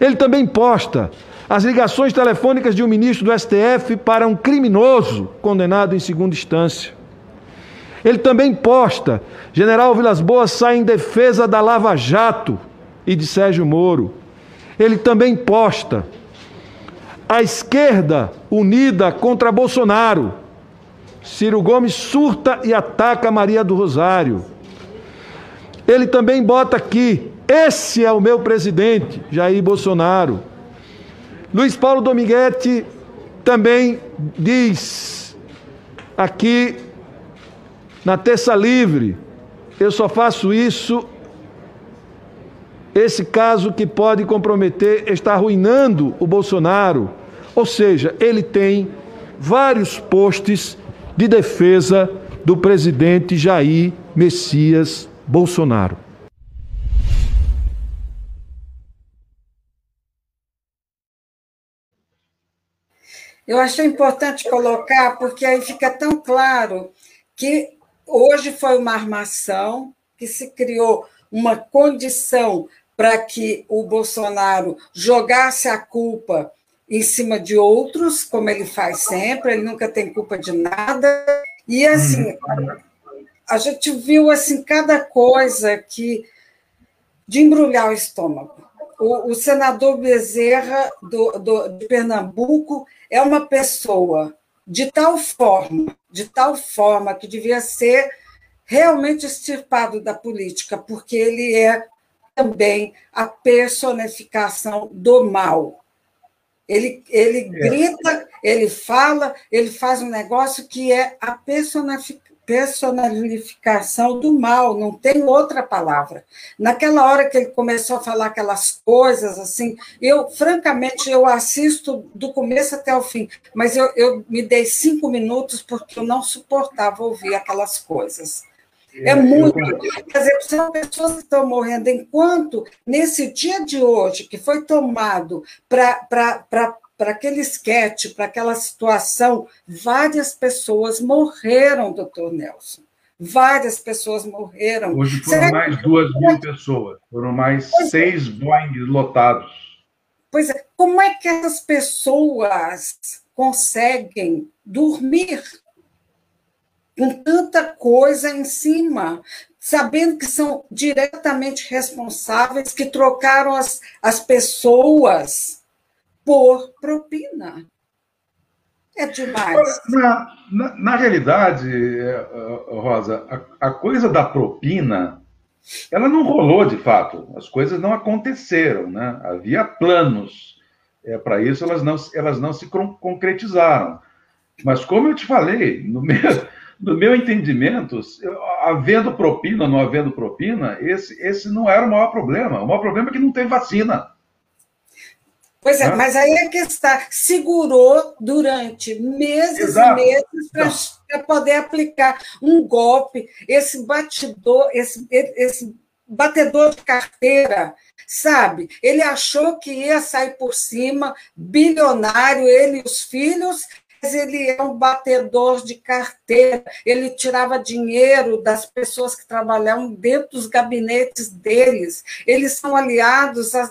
Ele também posta as ligações telefônicas de um ministro do S T F para um criminoso condenado em segunda instância. Ele também posta, General Vilas Boas sai em defesa da Lava Jato e de Sérgio Moro. Ele também posta, a esquerda unida contra Bolsonaro. Ciro Gomes surta e ataca Maria do Rosário. Ele também bota aqui, esse é o meu presidente, Jair Bolsonaro. Luiz Paulo Dominguete também diz aqui, na Terça Livre, eu só faço isso, esse caso que pode comprometer, está arruinando o Bolsonaro. Ou seja, ele tem vários posts de defesa do presidente Jair Messias Bolsonaro. Eu achei importante colocar, porque aí fica tão claro que hoje foi uma armação, que se criou uma condição para que o Bolsonaro jogasse a culpa em cima de outros, como ele faz sempre, ele nunca tem culpa de nada. E, assim, a gente viu assim, cada coisa que, de embrulhar o estômago. O, o senador Bezerra, do, do, de Pernambuco, é uma pessoa de tal forma, de tal forma que devia ser realmente extirpado da política, porque ele é também a personificação do mal. Ele, ele grita, ele fala, ele faz um negócio que é a personificação do mal, não tem outra palavra. Naquela hora que ele começou a falar aquelas coisas, assim, eu, francamente, eu assisto do começo até o fim, mas eu, eu me dei cinco minutos porque eu não suportava ouvir aquelas coisas. É muito. Quer dizer, são pessoas que estão morrendo, enquanto nesse dia de hoje, que foi tomado para aquele esquete, para aquela situação, várias pessoas morreram, doutor Nelson. Várias pessoas morreram. Hoje foram Será mais que... duas mil pessoas, foram mais pois seis é. Boeings lotados. Pois é, como é que essas pessoas conseguem dormir? Com tanta coisa em cima, sabendo que são diretamente responsáveis, que trocaram as, as pessoas por propina. É demais. Na, na, na realidade, Rosa, a, a coisa da propina, ela não rolou de fato, as coisas não aconteceram, né? Havia planos, é, para isso elas não, elas não se concretizaram. Mas como eu te falei, no mesmo... No meu entendimento, havendo propina, não havendo propina, esse, esse não era o maior problema. O maior problema é que não tem vacina. Pois é, é? Mas aí é que está. Segurou durante meses Exato. E meses para poder aplicar um golpe. Esse batidor, esse, esse batedor de carteira, Sabe, ele achou que ia sair por cima, bilionário, ele e os filhos, mas ele é um batedor de carteira, ele tirava dinheiro das pessoas que trabalhavam dentro dos gabinetes deles, eles são aliados a...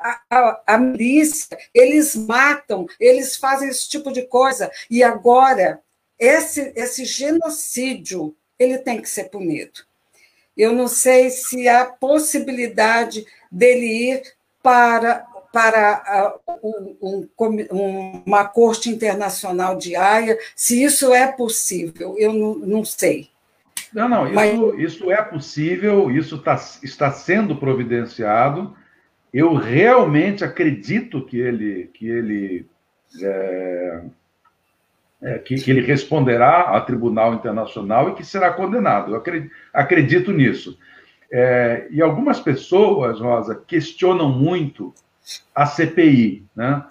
A, a, a milícia, eles matam, eles fazem esse tipo de coisa, e agora esse, esse genocídio ele tem que ser punido. Eu não sei se há possibilidade dele ir para, para a, um, um, uma corte internacional de Haia, se isso é possível, eu não, não sei. Não, não, isso, Mas... isso é possível, isso tá, está sendo providenciado. Eu realmente acredito que ele, que ele, é, é, que, que ele responderá a tribunal internacional e que será condenado. Eu acredito, acredito nisso. É, e algumas pessoas, Rosa, questionam muito a C P I, né?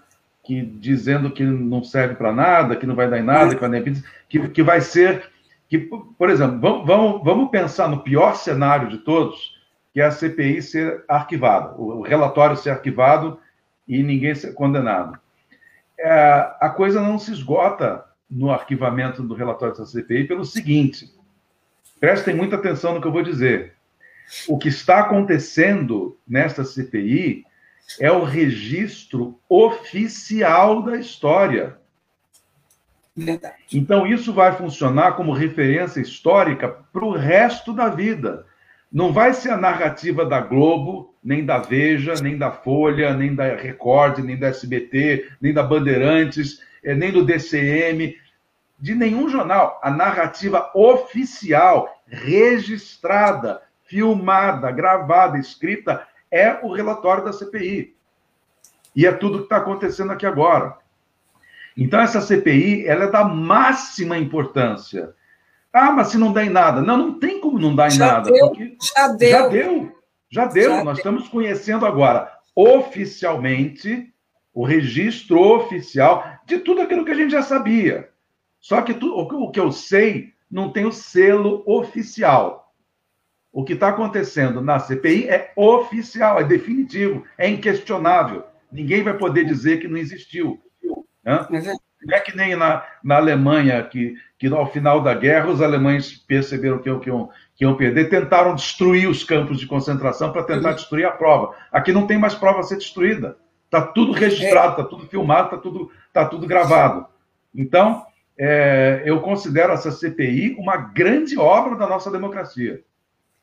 Que, dizendo que não serve para nada, que não vai dar em nada, que vai dar em... que, que vai ser... Que, por exemplo, vamos, vamos, vamos pensar no pior cenário de todos, que é a C P I ser arquivada, o relatório ser arquivado e ninguém ser condenado. É, a coisa não se esgota no arquivamento do relatório da C P I pelo seguinte, prestem muita atenção no que eu vou dizer, o que está acontecendo nesta C P I é o registro oficial da história. Verdade. Então, isso vai funcionar como referência histórica para o resto da vida. Não vai ser a narrativa da Globo, nem da Veja, nem da Folha, nem da Record, nem da S B T, nem da Bandeirantes, nem do D C M, de nenhum jornal. A narrativa oficial, registrada, filmada, gravada, escrita, é o relatório da C P I. E é tudo que está acontecendo aqui agora. Então, essa C P I, ela é da máxima importância. Ah, mas se não dá em nada. Não, não tem como não dar em já nada. Deu, já deu. Já deu. Já deu. Já Nós deu. Estamos conhecendo agora, oficialmente, o registro oficial de tudo aquilo que a gente já sabia. Só que tu, o que eu sei não tem o selo oficial. O que está acontecendo na C P I é oficial, é definitivo, é inquestionável. Ninguém vai poder dizer que não existiu. Hã? Mas é... Não é que nem na, na Alemanha, que, que ao final da guerra os alemães perceberam que, que, iam, que iam perder, tentaram destruir os campos de concentração para tentar destruir a prova. Aqui não tem mais prova a ser destruída. Está tudo registrado, está tudo filmado, está tudo, tá tudo gravado. Então, é, eu considero essa C P I uma grande obra da nossa democracia.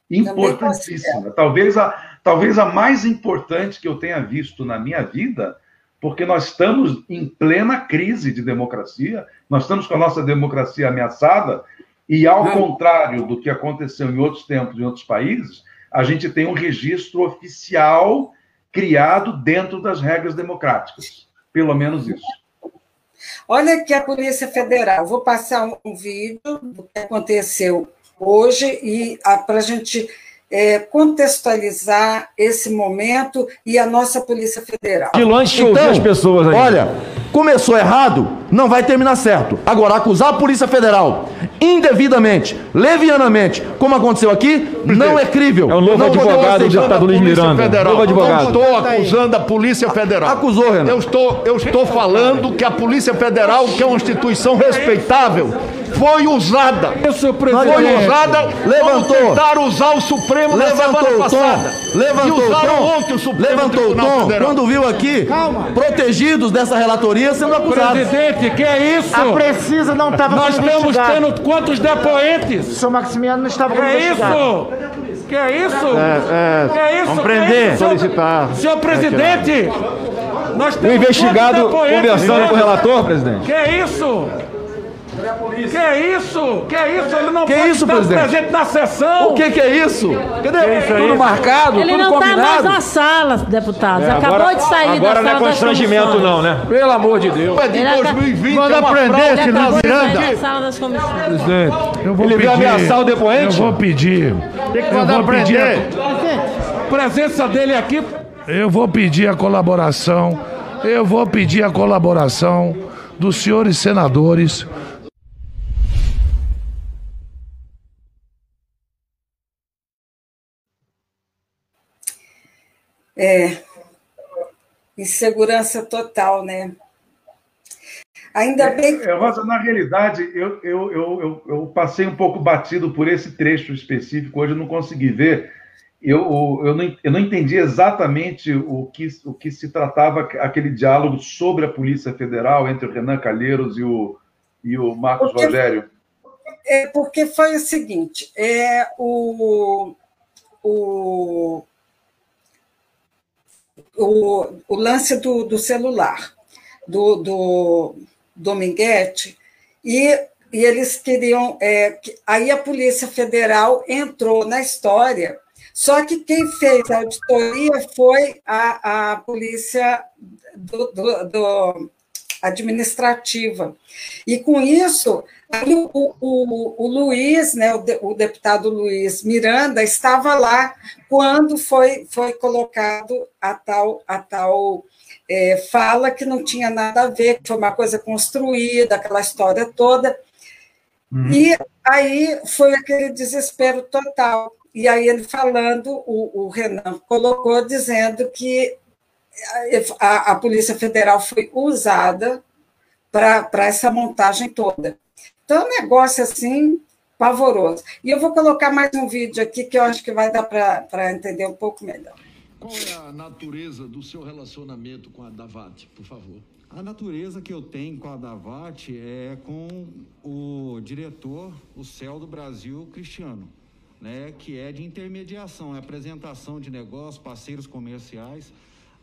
Importantíssima. Talvez a, talvez a mais importante que eu tenha visto na minha vida... Porque nós estamos em plena crise de democracia, nós estamos com a nossa democracia ameaçada, e ao contrário do que aconteceu em outros tempos, em outros países, a gente tem um registro oficial criado dentro das regras democráticas. Pelo menos isso. Olha aqui a Polícia Federal. Vou passar um vídeo do que aconteceu hoje e para a gente É, contextualizar esse momento e a nossa Polícia Federal. De longe então, as pessoas aí. Olha, começou errado, não vai terminar certo. Agora, acusar a Polícia Federal indevidamente, levianamente, como aconteceu aqui, não é crível. É o novo não advogado do deputado Luiz Miranda. Novo advogado. Não estou acusando a Polícia Federal. Acusou, Renan. Eu estou, eu estou falando que a Polícia Federal, que é uma instituição respeitável, foi usada. Isso, presidente. Foi usada, levantou. Tentaram usar o Supremo na semana passada. Levantou. E usaram ontem o Supremo. Levantou o tom. Quando viu aqui, calma, protegidos dessa relatoria sendo acusados. Presidente, que é isso? A precisa não estava Nós estamos tendo quantos depoentes? O senhor Maximiano não estava com isso. Que é isso? É, é, que é isso? Compreender, é solicitar. Senhor presidente, nós temos. O investigado conversando com o relator, presidente. Que é isso? Que é isso? Que é isso? Ele não que pode isso, estar presidente? presente na sessão. O que, que é isso? Cadê? Que é isso, tudo é isso? marcado, Ele tudo não combinado. Ele não está mais na sala, deputados. É, agora, Acabou de sair da sala. Agora não é constrangimento não, né? Pelo amor de Deus. É de Ele dois mil e vinte, é uma prender, senão Miranda. Da sala das comissões. Presidente, eu vou Ele pedir. Ele veio ameaçar o depoente? Eu vou pedir. Tem que mandar prender. A presença dele aqui. Eu vou pedir a colaboração. Eu vou pedir a colaboração dos senhores senadores. É, insegurança total, né? Ainda bem que... Rosa, na realidade, eu, eu, eu, eu, eu passei um pouco batido por esse trecho específico, hoje eu não consegui ver, eu, eu, não, eu não entendi exatamente o que, o que se tratava aquele diálogo sobre a Polícia Federal entre o Renan Calheiros e o, e o Marcos porque, Valério. É porque foi o seguinte, é, o, o, o, o lance do, do celular, do... do Dominguete, e, e eles queriam... É, que, aí a Polícia Federal entrou na história, só que quem fez a auditoria foi a, a Polícia do, do, do Administrativa. E, com isso, aí o, o, o Luiz, né, o, de, o deputado Luiz Miranda, estava lá quando foi, foi colocado a tal... A tal É, fala que não tinha nada a ver, que foi uma coisa construída, aquela história toda. Uhum. E aí foi aquele desespero total. E aí ele falando, o, o Renan colocou, dizendo que a, a Polícia Federal foi usada para essa montagem toda. Então, um negócio assim, pavoroso. E eu vou colocar mais um vídeo aqui que eu acho que vai dar para entender um pouco melhor. Qual é a natureza do seu relacionamento com a Davati, por favor? A natureza que eu tenho com a Davati é com o diretor, o C E O do Brasil, Cristiano, né, que é de intermediação, é apresentação de negócios, parceiros comerciais,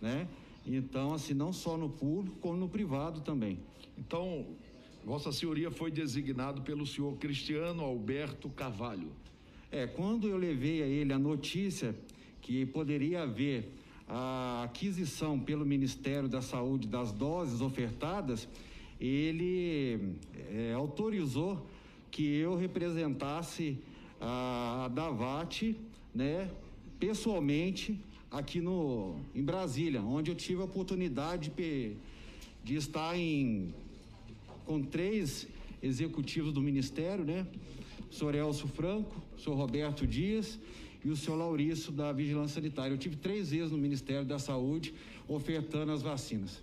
né? Então, assim, não só no público, como no privado também. Então, Vossa Senhoria foi designado pelo senhor Cristiano Alberto Carvalho. É, quando eu levei a ele a notícia que poderia haver a aquisição pelo Ministério da Saúde das doses ofertadas, ele é, autorizou que eu representasse a, a Davati, né, pessoalmente aqui no, em Brasília, onde eu tive a oportunidade de, de estar em, com três executivos do Ministério, né, o senhor Elcio Franco, o senhor Roberto Dias e o senhor Laurício, da Vigilância Sanitária. Eu tive três vezes no Ministério da Saúde, ofertando as vacinas.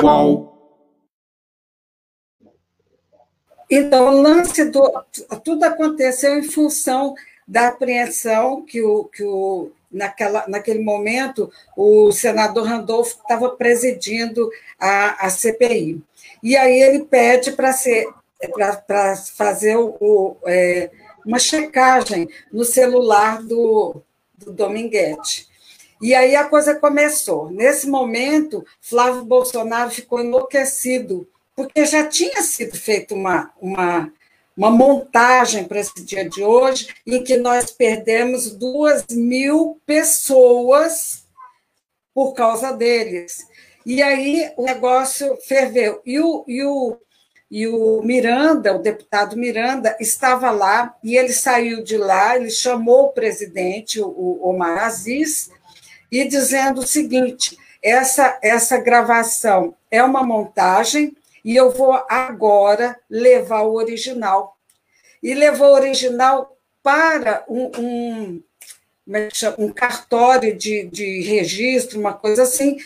Uau! Então, o lance do... Tudo aconteceu em função da apreensão que, o, que o, naquela, naquele momento o senador Randolfo estava presidindo a, a C P I. E aí ele pede para fazer o... o é, uma checagem no celular do, do Dominguete. E aí a coisa começou. Nesse momento, Flávio Bolsonaro ficou enlouquecido, porque já tinha sido feita uma, uma, uma montagem para esse dia de hoje, em que nós perdemos duas mil pessoas por causa deles. E aí o negócio ferveu. E o... E o E o Miranda, o deputado Miranda, estava lá e ele saiu de lá, ele chamou o presidente, o Omar Aziz, e dizendo o seguinte, essa, essa gravação é uma montagem e eu vou agora levar o original. E levou o original para um, um, um cartório de, de registro, uma coisa assim,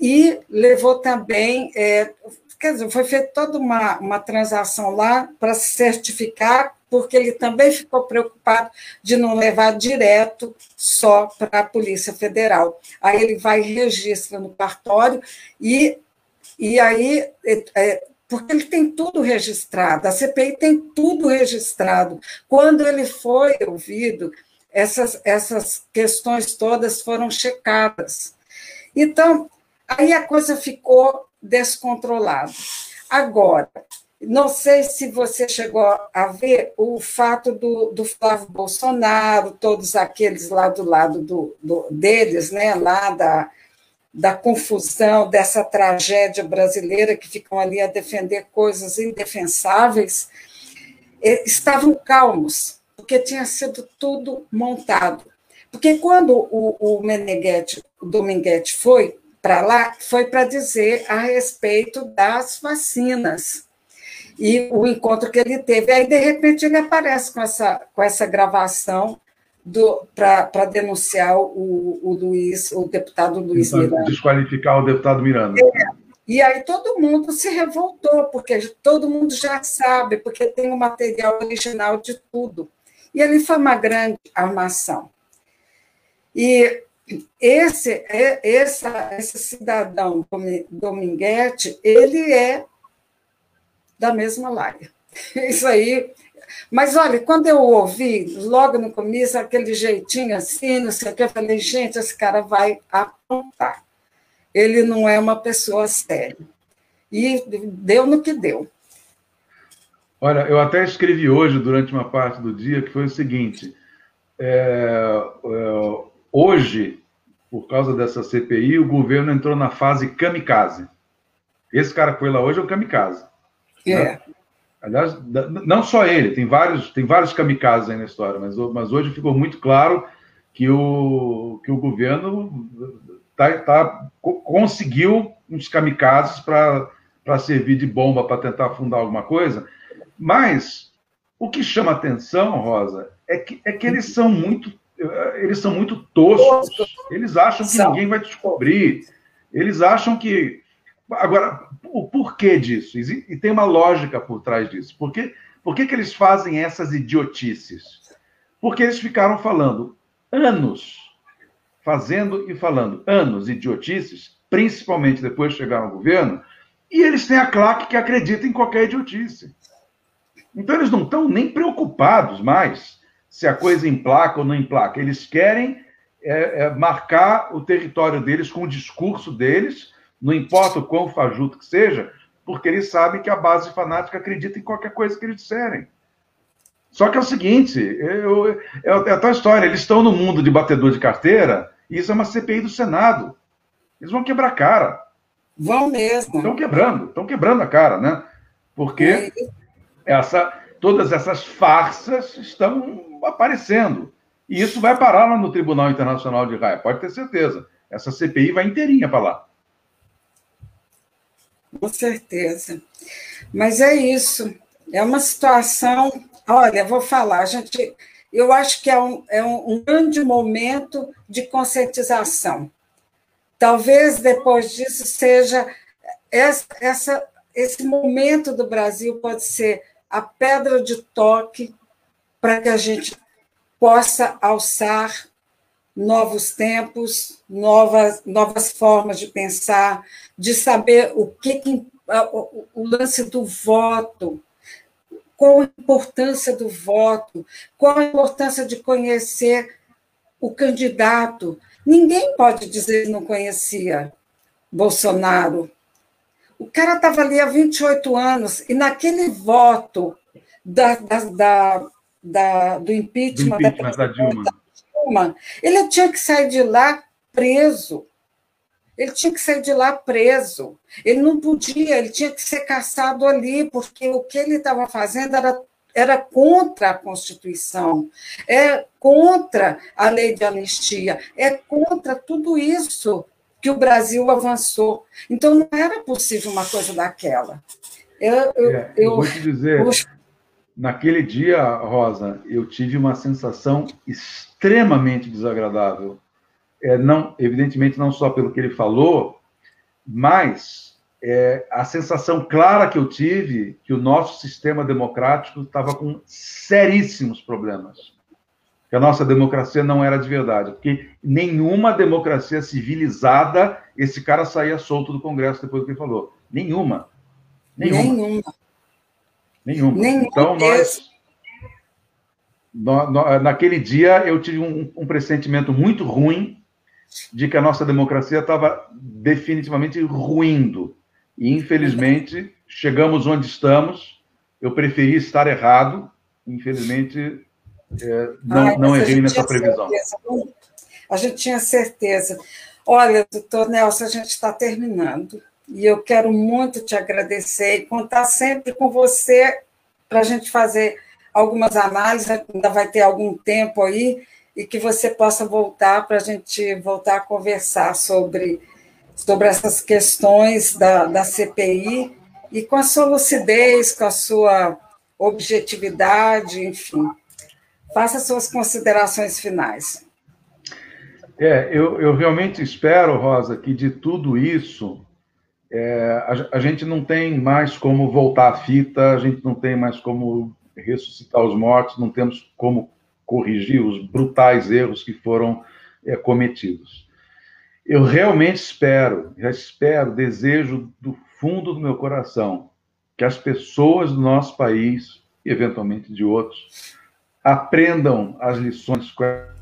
e levou também... É, quer dizer, foi feita toda uma, uma transação lá para se certificar, porque ele também ficou preocupado de não levar direto só para a Polícia Federal. Aí ele vai e registra no cartório, e, e aí, é, porque ele tem tudo registrado, a C P I tem tudo registrado. Quando ele foi ouvido, essas, essas questões todas foram checadas. Então, aí a coisa ficou... descontrolado. Agora, não sei se você chegou a ver o fato do, do Flávio Bolsonaro, todos aqueles lá do lado do, do, deles, né, lá da, da confusão, dessa tragédia brasileira, que ficam ali a defender coisas indefensáveis, estavam calmos, porque tinha sido tudo montado. Porque quando o, o Meneghetti, o Dominguete foi para lá, foi para dizer a respeito das vacinas e o encontro que ele teve. Aí, de repente, ele aparece com essa, com essa gravação para denunciar o, o, Luiz, o deputado Luiz Miranda. Desqualificar o deputado Miranda. É. E aí todo mundo se revoltou, porque todo mundo já sabe, porque tem o material original de tudo. E ali foi uma grande armação. E esse, essa, esse cidadão Dominguete, ele é da mesma laia. Isso aí. Mas, olha, quando eu ouvi, logo no começo, aquele jeitinho assim, não sei o que, eu falei, gente, esse cara vai apontar. Ele não é uma pessoa séria. E deu no que deu. Olha, eu até escrevi hoje, durante uma parte do dia, que foi o seguinte, é, é, hoje, por causa dessa C P I, o governo entrou na fase kamikaze. Esse cara que foi lá hoje é o kamikaze. É. Né? Aliás, não só ele, tem vários, tem vários kamikazes aí na história, mas, mas hoje ficou muito claro que o, que o governo tá, tá, conseguiu uns kamikazes para servir de bomba, para tentar afundar alguma coisa. Mas o que chama atenção, Rosa, é que, é que eles são muito, eles são muito toscos. Eles acham que ninguém vai descobrir. Eles acham que... Agora, o porquê disso? E tem uma lógica por trás disso. Por que, por que que eles fazem essas idiotices? Porque eles ficaram falando anos, fazendo e falando anos, idiotices, principalmente depois de chegar no governo, e eles têm a claque que acredita em qualquer idiotice. Então, eles não estão nem preocupados mais se a coisa emplaca ou não emplaca. Eles querem é, é, marcar o território deles com o discurso deles, não importa o quão fajuto que seja, porque eles sabem que a base fanática acredita em qualquer coisa que eles disserem. Só que é o seguinte, eu, eu, é a tal história, eles estão no mundo de batedor de carteira, e isso é uma C P I do Senado. Eles vão quebrar a cara. Vão mesmo. Estão quebrando, estão quebrando a cara, né? Porque... É. Essa, todas essas farsas estão aparecendo. E isso vai parar lá no Tribunal Internacional de Haia, pode ter certeza. Essa C P I vai inteirinha para lá. Com certeza. Mas é isso. É uma situação... Olha, vou falar, gente, eu acho que é um, é um grande momento de conscientização. Talvez depois disso seja essa... essa esse momento do Brasil pode ser a pedra de toque para que a gente possa alçar novos tempos, novas, novas formas de pensar, de saber o que, que o lance do voto, qual a importância do voto, qual a importância de conhecer o candidato. Ninguém pode dizer que não conhecia Bolsonaro. O cara estava ali há vinte e oito anos, e naquele voto da, da, da, da, do impeachment, do impeachment da, da, Dilma. da Dilma, ele tinha que sair de lá preso. Ele tinha que sair de lá preso. Ele não podia, ele tinha que ser caçado ali, porque o que ele estava fazendo era, era contra a Constituição, é contra a lei de anistia, é contra tudo isso que o Brasil avançou. Então, não era possível uma coisa daquela. Eu, eu, é, eu, eu vou te dizer, eu... naquele dia, Rosa, eu tive uma sensação extremamente desagradável. É, não, evidentemente, não só pelo que ele falou, mas é, a sensação clara que eu tive que o nosso sistema democrático estava com seríssimos problemas. Que a nossa democracia não era de verdade, porque nenhuma democracia civilizada esse cara saía solto do Congresso depois do que ele falou. Nenhuma. Nenhuma. Nenhuma. Nenhuma. Nenhuma. Então, nós, nós... Naquele dia, eu tive um, um pressentimento muito ruim de que a nossa democracia estava definitivamente ruindo. E, infelizmente, chegamos onde estamos. Eu preferi estar errado. Infelizmente... É, não, Ai, não errei nessa previsão. Certeza. A gente tinha certeza. Olha, doutor Nelson, a gente está terminando. E eu quero muito te agradecer e contar sempre com você para a gente fazer algumas análises. Ainda vai ter algum tempo aí e que você possa voltar para a gente voltar a conversar sobre, sobre essas questões da, da C P I e com a sua lucidez, com a sua objetividade, enfim. Faça suas considerações finais. É, eu, eu realmente espero, Rosa, que de tudo isso, é, a, a gente não tem mais como voltar a fita, a gente não tem mais como ressuscitar os mortos, não temos como corrigir os brutais erros que foram é, cometidos. Eu realmente espero, já espero, desejo do fundo do meu coração que as pessoas do nosso país, e eventualmente de outros, aprendam as lições com a...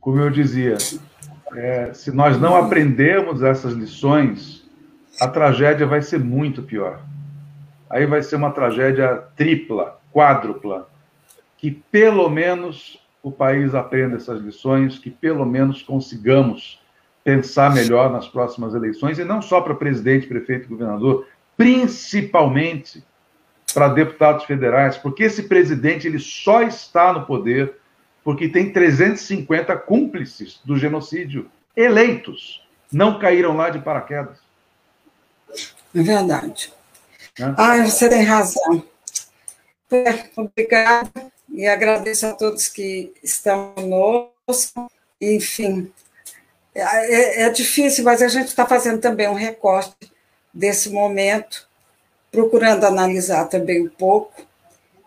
Como eu dizia, é, se nós não aprendermos essas lições, a tragédia vai ser muito pior. Aí vai ser uma tragédia tripla, quádrupla, que pelo menos o país aprenda essas lições, que pelo menos consigamos pensar melhor nas próximas eleições, e não só para presidente, prefeito e governador, principalmente para deputados federais, porque esse presidente ele só está no poder porque tem trezentos e cinquenta cúmplices do genocídio eleitos, não caíram lá de paraquedas. É verdade. É? Ah, você tem razão. Obrigada, e agradeço a todos que estão conosco. Enfim, é, é difícil, mas a gente está fazendo também um recorte desse momento, procurando analisar também um pouco,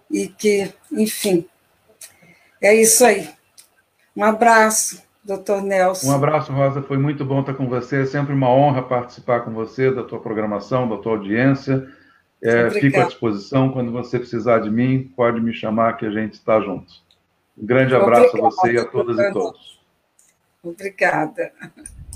e que, enfim... É isso aí. Um abraço, doutor Nelson. Um abraço, Rosa. Foi muito bom estar com você. É sempre uma honra participar com você, da tua programação, da tua audiência. É, fico à disposição. Quando você precisar de mim, pode me chamar que a gente está junto. Um grande abraço. Obrigada a você e a todas e todos. Obrigada.